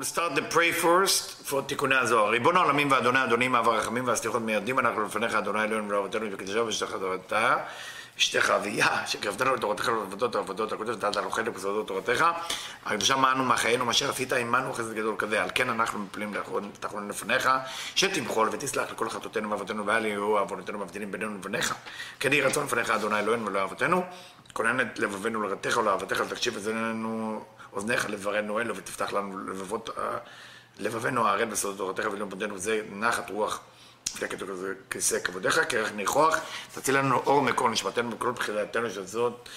We'll start the prayer first for תיקוני הזוהר. ריבון העולמים ואדוני אדונים, אב הרחמים והסליחות מיירדים, אנחנו לפניך, אדוני אלוהינו ולאבותינו ובקדושה ובשתך תורתה, אשתך אביה, שכרבתנו לתורתך ולעבודות העבודות הקודש, נתת לנו חלק וסודות תורתך, הקדושה מענו מחיינו, מאשר עשית עמנו חסד גדול כזה, על כן אנחנו מפלים לתחנון לפניך, שתמחול ותסלח לכל חטאותינו ועוונותינו, ואל יהיו עוונותינו מבדילים בינינו לבניך, כן יהי רצון לפניך, אדוני אלוהינו ולאבותינו, כונן את לבבנו לרעתך ולאהבתך, תקשיב אוזנינו לברנו אלו, ותפתח לנו לבבנו הערל וסודות תורתך ולמודנו, זה נחת רוח. כיסא כבודיך, כרך ניחוח, תציל לנו אור מקור נשמתנו וכל בחילתנו של זאת,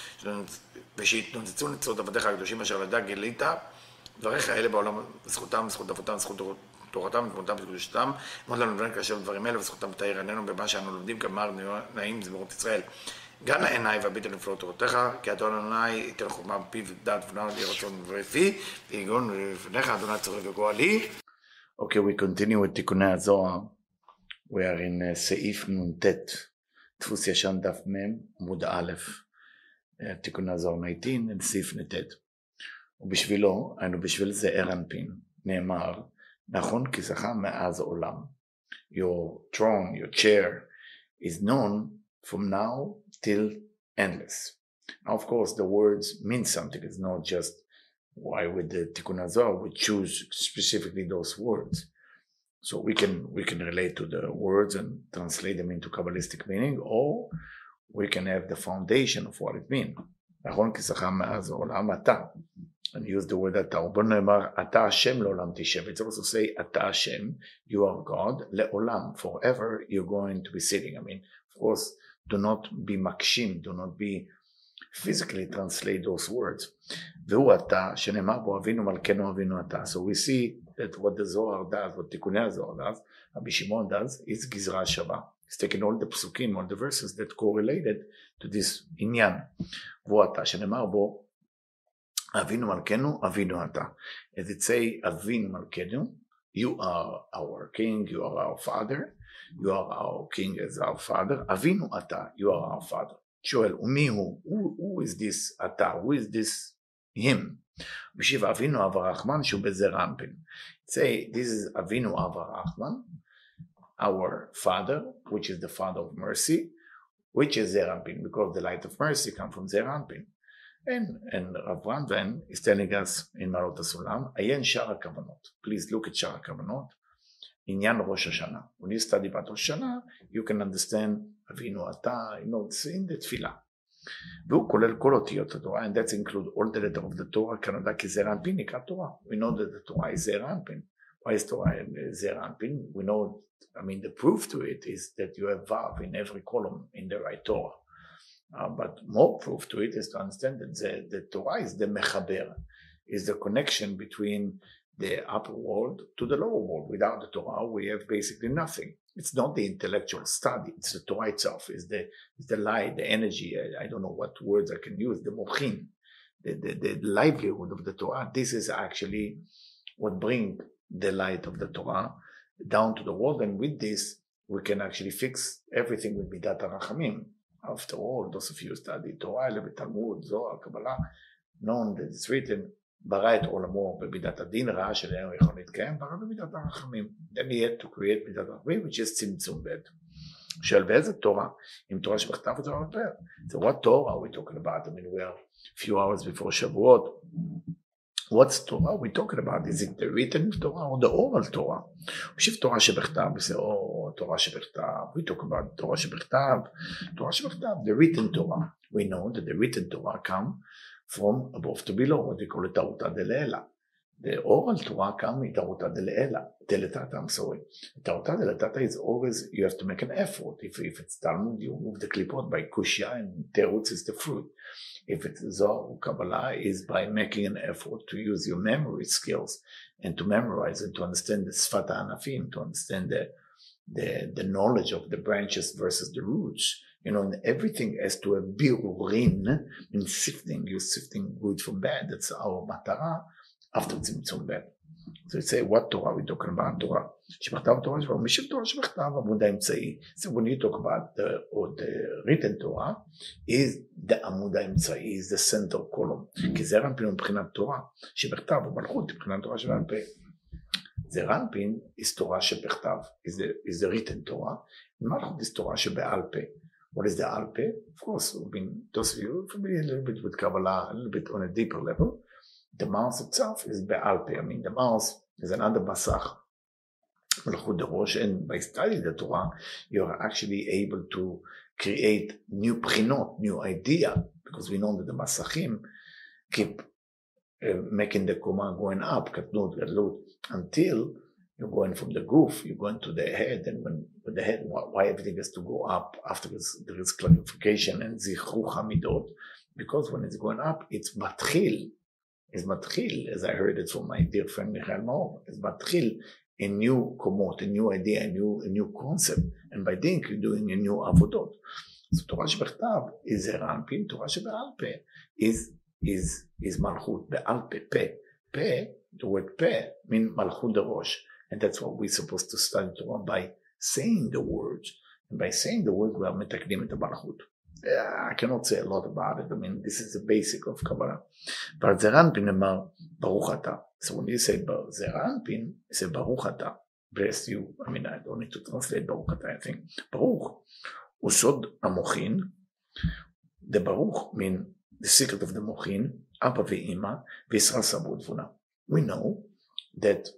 ושיתנוצצו נצרות עבדיך הקדושים אשר לדע גילית, דבריך האלה בעולם, זכותם, זכות אבותם, זכות תורתם, ותמותם וקדושתם, עמוד לנו לבן כאשר דברים אלה, וזכותם תאיר עינינו במה שאנו לומדים כמר נעים זמירות ישראל. גן העיניי והביט לנפלאות תורתך, כי אדון עיניי ייתן חוכמה פיו דעת ונעד ירצון ורפי, ויגון לפניך אדוני צורי וגואלי. Okay, we continue with תיקוני הזוהר. We are in Seif Nuntet, Tfus Yashan Daf Mem, Amud Aleph, Tikkunei Zohar 19, and Seif Nuntet. ובשבילו, היינו בשביל זעיר אנפין, נאמר, נכון כיסאך מאז עולם. Your throne, your chair, is known from now till endless. Now, of course, the words mean something. It's not just why with the Tikkunei Zohar we choose specifically those words. So we can relate to the words and translate them into Kabbalistic meaning, or we can have the foundation of what it means. And use the word ata. It's also say ata Hashem, you are God, leolam, forever you're going to be sitting. I mean, of course, do not be makshim, do not be physically translate those words. So we see that what the Zohar does, what Tikkunei Zohar does, Rabbi Shimon does, is gizra shava. He's taken all the psukim, all the verses that correlated to this inyan. As it say, Avinu Malkenu, you are our king, you are our father, you are our king as our father. Avinu atta, you are our father. Shoel, umihu, who is this ata? Who is this him? Say, this is Avinu Avarachman, our father, which is the father of mercy, which is Zeir Anpin, because the light of mercy comes from Zeir Anpin. And Rav Ranven is telling us in Malot HaSulam, ayen shara kavanot. Please look at shara kavanot. Inyan Rosh Hashanah. When you study about Rosh Hashanah, you can understand Avinu Ata, you know, it's in the Tfilah. And that includes all the letters of the Torah, we know that the Torah is Zeir Anpin. Why is Torah Zeir Anpin? We know, I mean, the proof to it is that you have vav in every column in the right Torah. But more proof to it is to understand that the Torah is the mechaber, is the connection between the upper world to the lower world. Without the Torah, we have basically nothing. It's not the intellectual study. It's the Torah itself. It's the light, the energy. I don't know what words I can use. The mochin, the livelihood of the Torah. This is actually what brings the light of the Torah down to the world. And with this, we can actually fix everything with middat rachamim. After all, those of you who study Torah, Talmud, Zohar, Kabbalah, known that it's written, ברא את עולמו במידת הדין ראה שלנו יכול להתקיים, ברא במידת הרחמים. Then he had to create מידת הרחמים, which is צמצום בית. שאל באיזה תורה? אם תורה שבכתב ותורה בפעל. So what Torah we talking about? I mean, we are a few hours before שבועות. What's Torah we talking about? Is it the written Torah or the oral Torah? We say Torah שבכתב, we say, oh, Torah שבכתב. We talk about Torah שבכתב. Torah שבכתב, the written Torah. We know that the written Torah come from above to below, what we call it tawta de'ela. The oral Torah comes in tawta de'ela, deletata, I'm sorry. Tawta deletata is always, you have to make an effort. If it's Talmud, you move the clipboard by kushya and terutz is the fruit. If it's Zohar or Kabbalah, is by making an effort to use your memory skills and to memorize and to understand the Sfata Anafim, to understand the knowledge of the branches versus the roots. You know, and everything has to a birurin in sifting. You're sifting good from bad. That's our matara after tzimtzum bad. So you say, what Torah we talking about? Torah Shebichtav, Torah Shebichtav, Torah Shebichtav, Amudah Mitzvai. So when you talk about the written Torah, is the Amudah Mitzvai, is the center column. Because there are people in Torah Shebichtav, Malchut, in Torah Shebichtav. Zeir Anpin is Torah Shebichtav, is the written Torah. Malach is Torah Shebe'al Peh. What is the Al Peh? Of course, those of you familiar a little bit with Kabbalah, a little bit on a deeper level. The mouth itself is Be'al Peh. I mean, the mouth is another Masach. And by studying the Torah, you are actually able to create new prinot, new idea, because we know that the Masachim keep making the command going up, katnut, gadlut, until you're going from the goof, you're going to the head, and when with the head, why everything has to go up after there is clarification and zichru hamidot, because when it's going up, it's matchil, as I heard it from my dear friend Michael Maor, it's matchil, a new komot, a new idea, a new concept, and by then you're doing a new avodot. So Torah Shebichtav is Zeir Anpin, Torah Shebe'al Peh is Malchut, Be'al Peh, Peh, the word Peh means Malchut Derosh, and that's what we're supposed to study Torah by saying the words, and by saying the words we are metakdim et Malchut. I cannot say a lot about it. I mean, this is the basic of Kabbalah. But Zeir Anpin emar Baruch atta. So when you say Zeir Anpin, you say Baruch atta. Bless you. I mean, I don't need to translate Baruch atta, I think. Baruch. Usod amochin. The Baruch means the secret of the mochin. Abba ve'ima v'Yisrael Saba v'Tvuna. We know that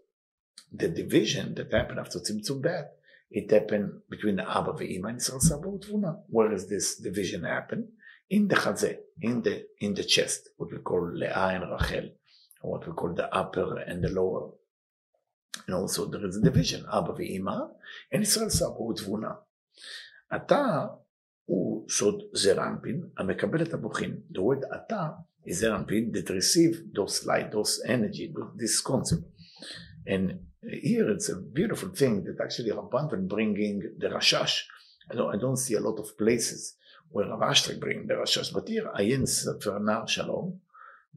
the division that happened after Tzimtzum Bet, it happened between the Abba ve'Ima and Yisrael Saba v'Tvuna. Where does this division happen? In the Chazeh, in the chest, what we call Leah and Rachel, or what we call the upper and the lower. And also there is a division, Abba ve'Ima and Yisrael Saba v'Tvuna. Ata u sod Zeir Anpin, amekabelet abochin. The word ata is Zeir Anpin that receives those light, those energy, this concept. And here it's a beautiful thing that actually Rabban bringing the Rashash. I don't see a lot of places where Rav bring the Rashash, but here ayin sefer Nar Shalom,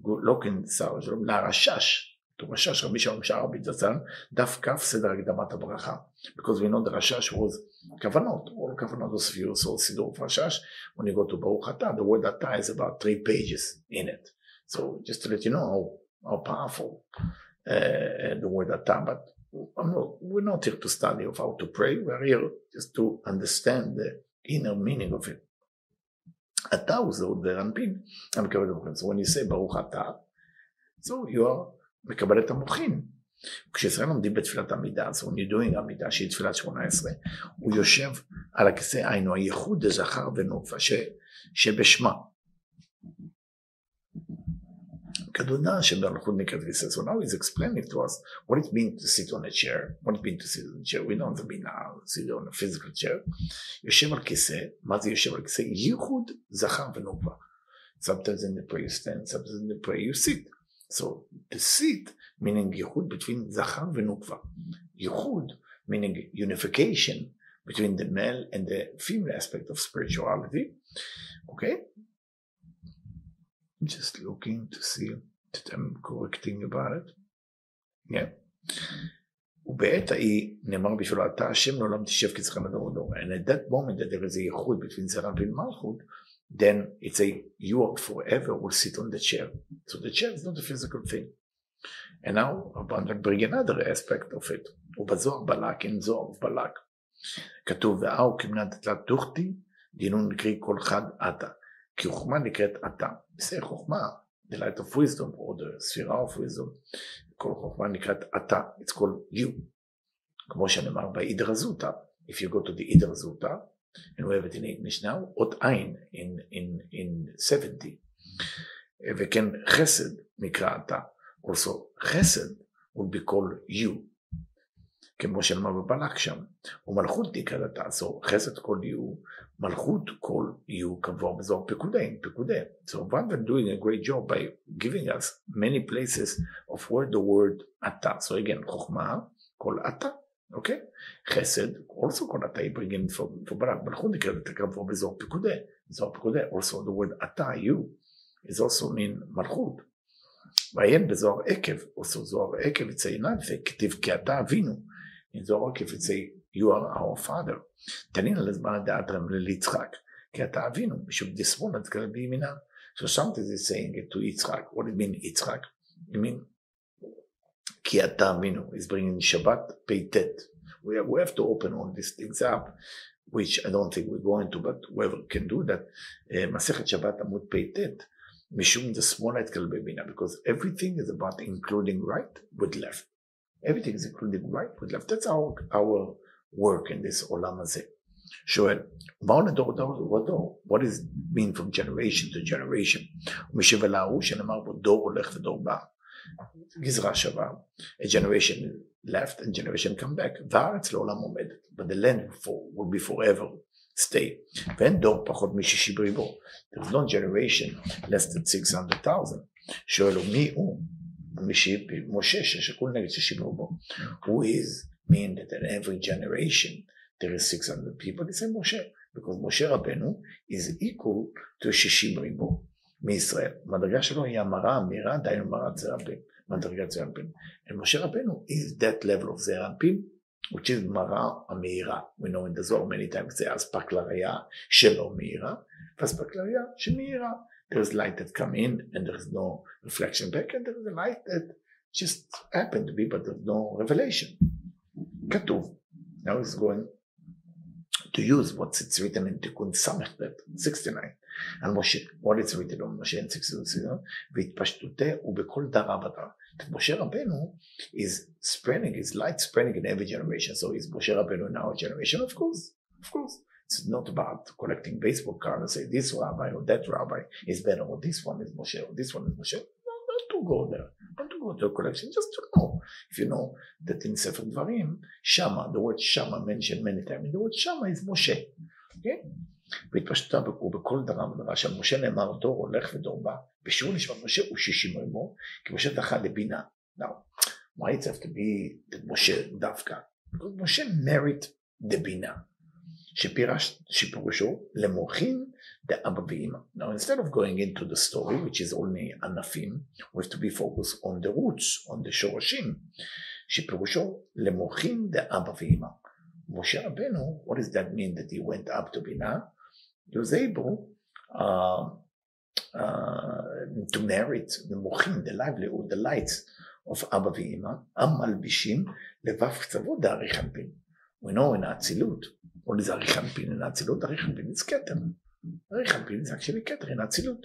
look in Nar Rashash. Rashash Rabbi Shalom Sha'ar B'Tzatan Daf Kaf Seder Akdamat HaBracha, because we know the Rashash was kavanot, all kavanot of you saw Sidor of Rashash. When you go to Baruch Atta, the word Atta is about 3 pages in it. So just to let you know how powerful the word Atta. But we're not here to study of how to pray. We're here just to understand the inner meaning of it. Atta was the Anpin. So when you say Baruch Atta, so you are מקבלת המוחין. כשישראל עומדים בתפילת עמידה, so when you're doing עמידה, שהיא תפילת 18, הוא יושב על הכיסא, היינו הייחוד לזכר ונוקבה, שבשמה. כדונה שבהלכות נקראת כיסא. So now he's explaining to us what it means to sit on a chair, we don't have to be now, sit on a physical chair. יושב על כיסא, מה זה יושב על כיסא? ייחוד זכר ונוקבה. Sometimes in the prayer you stand, sometimes in the prayer you sit. So the seat meaning Yichud between Zachar and Nukva. Yichud meaning unification between the male and the female aspect of spirituality. Okay? Just looking to see that I'm correcting about it. Yeah. And at that moment that there is a Yichud between Zachar and Malchud, then it's a you are forever will sit on the chair. So the chair is not a physical thing. And now Rabban bring another aspect of it. Zohar of Balak, in Zohar of Balak. כתוב, ואהו כמנת תלת דוכתי, דינון נקרא כל חד עתה. כי חוכמה נקראת עתה. זה חוכמה, the light of wisdom, or the sphere of wisdom. כל חוכמה נקראת עתה. It's called you. כמו שנאמר בהידרזותה. If you go to the הידרזותה, and we have it in English now, Ot Ein, in 70. V'ken Chesed Mikra Ata. Also, Chesed would be called you. כמו שנאמר בבלק שם. ומלכות נקרא אתה. So, Chesed called you, מלכות called you, כמובן בזור פיקודי. So, one is doing a great job by giving us many places of where the word Ata. So, again, חוכמה, called Ata. Okay? Chesed, also called Ata, you bring in for Barak. Malchut נקראת כמובן בזור פיקודי. זור פיקודי, also the word Ata, you, is also mean מלכות. ועיין בזוהר עקב, also זוהר עקב, it's another thing, כתיב כי אתה אבינו. In זוהר עקב, it's a, you are our father. תנינה לזמן הדעת רמלה ליצחק, כי אתה אבינו, משום דסמון, את כלל בימינה. So sometimes it's saying it to Yitzchak. What it mean Yitzchak? It mean Ki ataminu is bringing Shabbat Peitet. We have to open all these things up, which I don't think we're going to, but whoever can do that, Masechet Shabbat Amud Peitet, Mishum the Smolet Kal Bebina, because everything is about including right with left. Everything is including right with left. That's our work in this Olam Hazeh. Shoel, what is mean from generation to generation? Gizra shava, a generation left and generation come back. But the land will be forever stay. There's no generation less than 600,000. Who is mean that in every generation there is 600 people? They say Moshe, because Moshe Rabbeinu is equal to shishim ribo מישראל. מדרגה שלו היא המרה, מירה, דיינו מרת זעיר אנפין, מדרגת זעיר אנפין. And Moshe Rabbeinu is that level of זעיר אנפין, which is מרה המהירה. We know in the Zohar many times זה אספקלריה שלא מהירה, ואספקלריה שמהירה. There is light that come in and there is no reflection back, and there is a light that just happened to be, but there is no revelation. כתוב. Now it's going to use what's written in Tikkun Samechet 69 and Moshe, what is written on Moshe in 69, that Moshe Rabbeinu is spreading his light, spreading in every generation. So is Moshe Rabbeinu in our generation? Of course. It's not about collecting baseball cards and say this rabbi or that rabbi is better, or this one is Moshe or this one is Moshe. Not to go there, not to go to a collection, just to know. If you know that in Sefer Dvarim, Shama, the word Shama mentioned many times, and the word Shama is Moshe. Okay? והתפשטותה בכל דרה ודרה, שמשה נאמר דור הולך ודור בא, ושיעור נשמת משה הוא 60 ריבו, כי משה זכה לבינה. Now, why it have to be that Moshe דווקא? Because Moshe married the בינה, שפירושו למוחין דאבא ואמא. Now, instead of going into the story, which is only ענפים, we have to be focused on the roots, on the שורשים, שפירושו למוחין דאבא ואמא. Moshe Rabbeinu, what does that mean that he went up to Binah? He was able to merit the mochin, the livelihood, the lights of Abba V'Ima, Amal Bishim, Levav K'tzavot, the Arich Anpin. We know in Atzilut, what is Arich Anpin in Atzilut? Arich Anpin is Keter. Arich Anpin is actually Keter in Atzilut.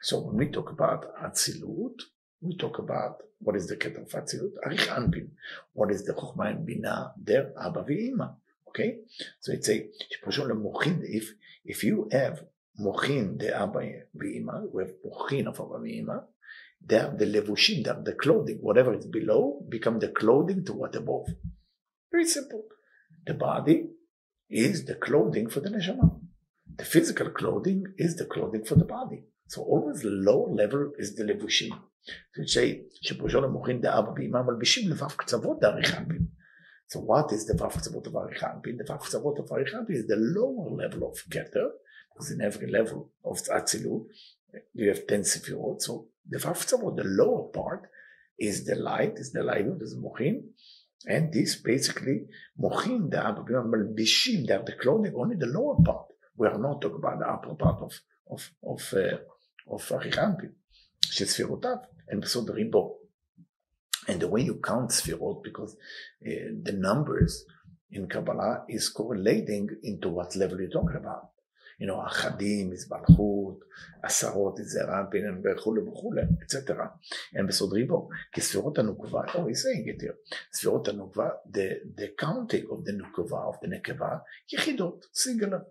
So when we talk about Atzilut, we talk about what is the Keter of Atzilut, Arich Anpin. What is the Chochmah and Binah, their Abba V'Ima. Okay? So it's a, if you have Mochin de Abba V'Ima, we have Mochin of Abba V'Ima, they have the Levushim, they have the clothing. Whatever is below, become the clothing to what above. Very simple. The body is the clothing for the neshama. The physical clothing is the clothing for the body. So always lower level is the Levushim. So what is the vav k'tzavot of Arich Anpin? The vav k'tzavot of Arich Anpin is the lower level of Keter, because in every level of Atzilut you have 10 sefirot. So the vav k'tzavot, the lower part, is the light, is mochin, and this basically mochin the Abba Bima malbishim, they are the clothing, only the lower part. We are not talking about the upper part of Arich Anpin, shesfirotav. And so the ribo, and the way you count sefirot, because the numbers in Kabbalah is correlating into what level you're talking about. You know, achadim is malchut, asarot is zeir anpin, and bechule, etc. And besod ribo, sefirot hanukva. Oh, he's saying it here. Sefirot hanukva, the counting of the nukva, of the nekeva, yichidot, singular.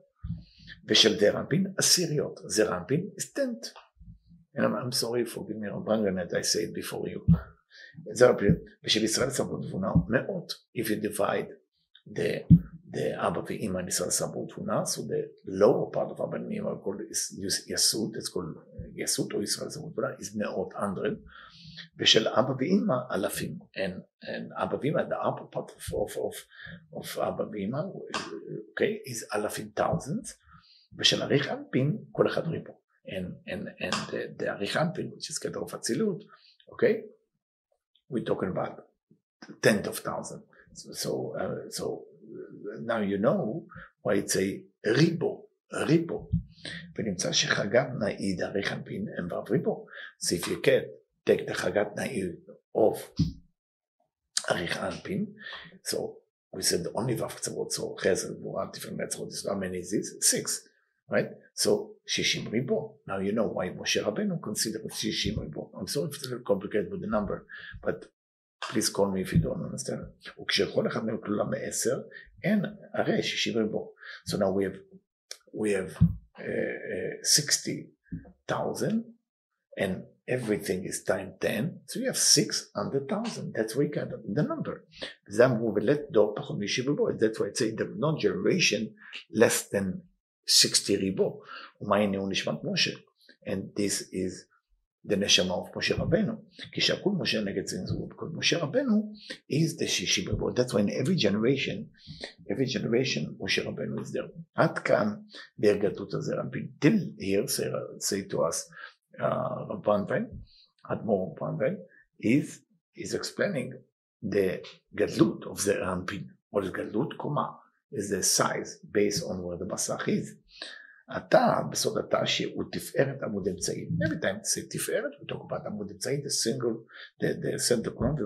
Veshel zeir anpin, asiriot. Zeir anpin is 10. And I'm sorry, forgive me, Rabbanan, I said before you. Yisrael Saba v'Tvuna meot. If you divide the Abba v'Ima and Yisrael Saba v'Tvuna, so the lower part of Abba v'Ima called is Yesut. It's called Yesut or Yisrael Saba v'Tvuna is meot 100. V'shel Abba v'Ima Alafim, and Abba v'Ima, the upper part of Abba v'Ima, okay, is Alafim, thousands. V'shel Arich Anpin kol echad ribo. And the Arich Anpin, which is Keter of Atzilut, okay, we're talking about 10,000. So now you know why it's a ribo. ונמצא שחגת נאיד Arich Anpin and vav ribo. So if you can take the Chagat Na'id of Arich Anpin. So we said only vav k'tzavot, so Chesed, Gvura, different mitzvot. How many is this? 6, right? So shishim ribo. Now you know why Moshe Rabbeinu considered shishim ribo. I'm sorry if it's a little complicated with the number, but please call me if you don't understand. So now we have 60,000, and everything is times 10, so we have 600,000. That's where we got the number. That's why I say there was no generation less than 60 ribo. And this is the neshama of Moshe Rabbeinu. Because Moshe Rabbeinu is the shishim ribo. That's why in every generation, Moshe Rabbeinu is there. Till here, say to us, Admor Panvein is explaining the gadlut of Zeir Anpin. What is gadlut? Koma is the size based on where the Masach is. Every time we say tiferet, we talk about Amudah Mitzvai, the center column.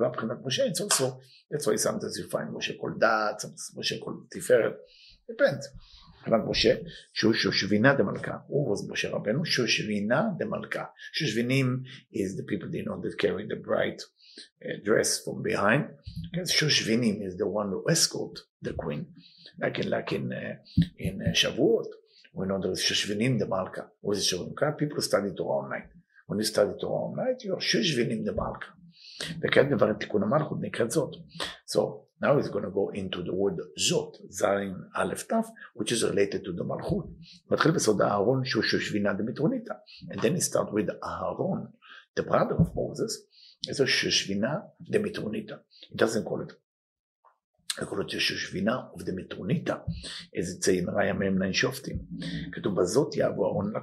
It's also, that's why sometimes you find Moshe called dat, sometimes Moshe called tiferet. Depends. Moshe, Shoshvina de Malka. Who was Moshe Rabbeinu? Shoshvina de Malka. Shoshvinim is the people they know that carry the bright dress from behind. Shoshvinim is the one who escorts the queen, like in Shavuot. We know there is Shoshvinim de Malka. Who is Shoshvinim? People study Torah all night. When you study Torah all night, you are Shoshvinim de Malka. So now it's going to go into the word Zot, Zarin Aleph Taf, which is related to the Malchut. And then it starts with Aharon, the brother of Moses, as a Shoshvina de Mitronita. It doesn't call it. I call it Shoshvina of the Mitronita, as it says in Raya Mem Nain Shoftim.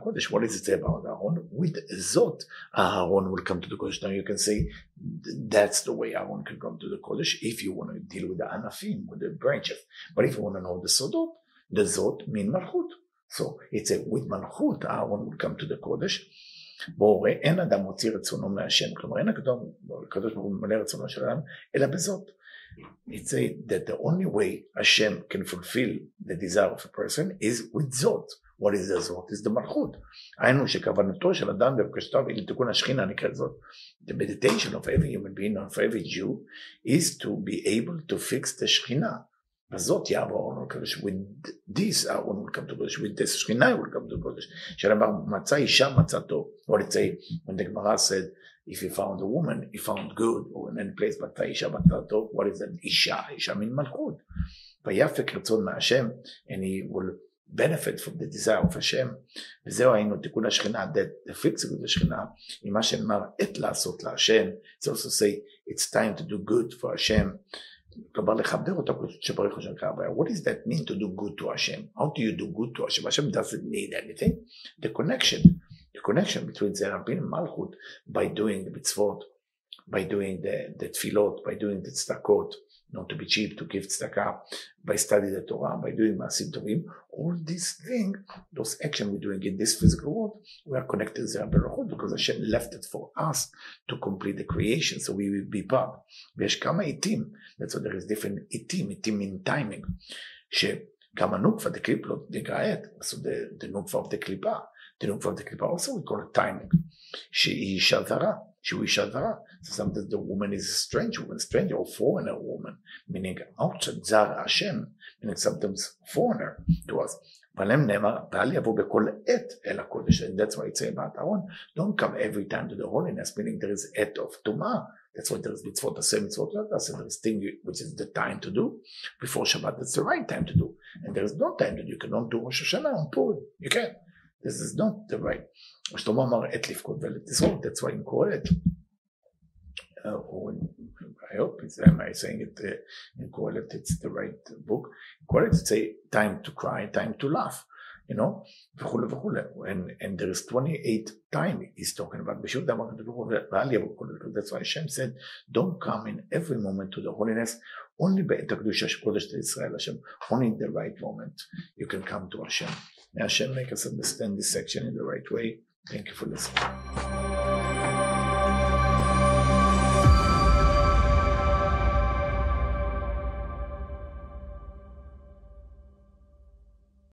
What does it say about Aharon? With Zot, Aharon will come to the Kodesh. Now you can say that's the way Aharon can come to the Kodesh if you want to deal with the Anafim, with the branches. But if you want to know the Sodot, the Zot mean Malchut. So it's a with Malchut, Aharon will come to the Kodesh. בורא, אין אדם מוציא רצונו מהשם, כלומר אין הקדוש ברוך הוא ממלא רצונו של אדם, אלא בזאת. It says that the only way Hashem can fulfill the desire of a person is with Zot. What is the Zot? It's the Malchut. היינו שכוונתו של אדם ובקשתו לתיקון השכינה נקראת זאת. The meditation of every human being, of every Jew, is to be able to fix the Shekhinah. בזאת יעבור אהרון לקודש, with this אהרון will come to קודש, with this שכינה will come to קודש. שאמר מצא אישה מצאתו. What it say when the Gemara said, if he found a woman, he found good, or in any place, but Taisha Batato, what is that? Isha means Malchut. Vayafek Ratzon Ma'ashem, and he will benefit from the desire of Hashem. V'zeo hainu tikun ha'shchina, that the fixing of the shchina, ima she'emar et la'asot la'Hashem. It's also say, it's time to do good for Hashem. What does that mean to do good to Hashem? How do you do good to Hashem? Hashem doesn't need anything. The connection between Zeir Anpin and Malchut by doing the mitzvot, by doing the tefillot, by doing the tzedakot, not to be cheap, to give tzedakah, by studying the Torah, by doing Maasim Tovim, all these things, those actions we're doing in this physical world, we are connected to Zeir Anpin Malchut because Hashem left it for us to complete the creation, so we will be part. V'yesh kama itim, that's why there is different itim in timing. Kama nukva de kliplot de gaet, so the nukva of the klipa. The nukva of the klipa also we call it timing. She is shazara. So sometimes the woman is a strange woman, stranger or foreigner woman, meaning outside zara Hashem, meaning sometimes foreigner to us. And that's why it's saying about Aaron, don't come every time to the holiness, meaning there is et of Tumah. That's why there is mitzvot, the same mitzvot, and there is thing which is the time to do. Before Shabbat, that's the right time to do. And there is no time to do. You cannot do Rosh Hashanah on Purim. You can. This is not the right. That's why in Kohelet, I hope am I saying it in Kohelet, it's the right book. In Kohelet, it says time to cry, time to laugh. You know, and there is 28 time he's talking about. That's why Hashem said, don't come in every moment to the holiness, only by Hashem, only in the right moment you can come to Hashem. May Hashem make us understand this section in the right way. Thank you for listening.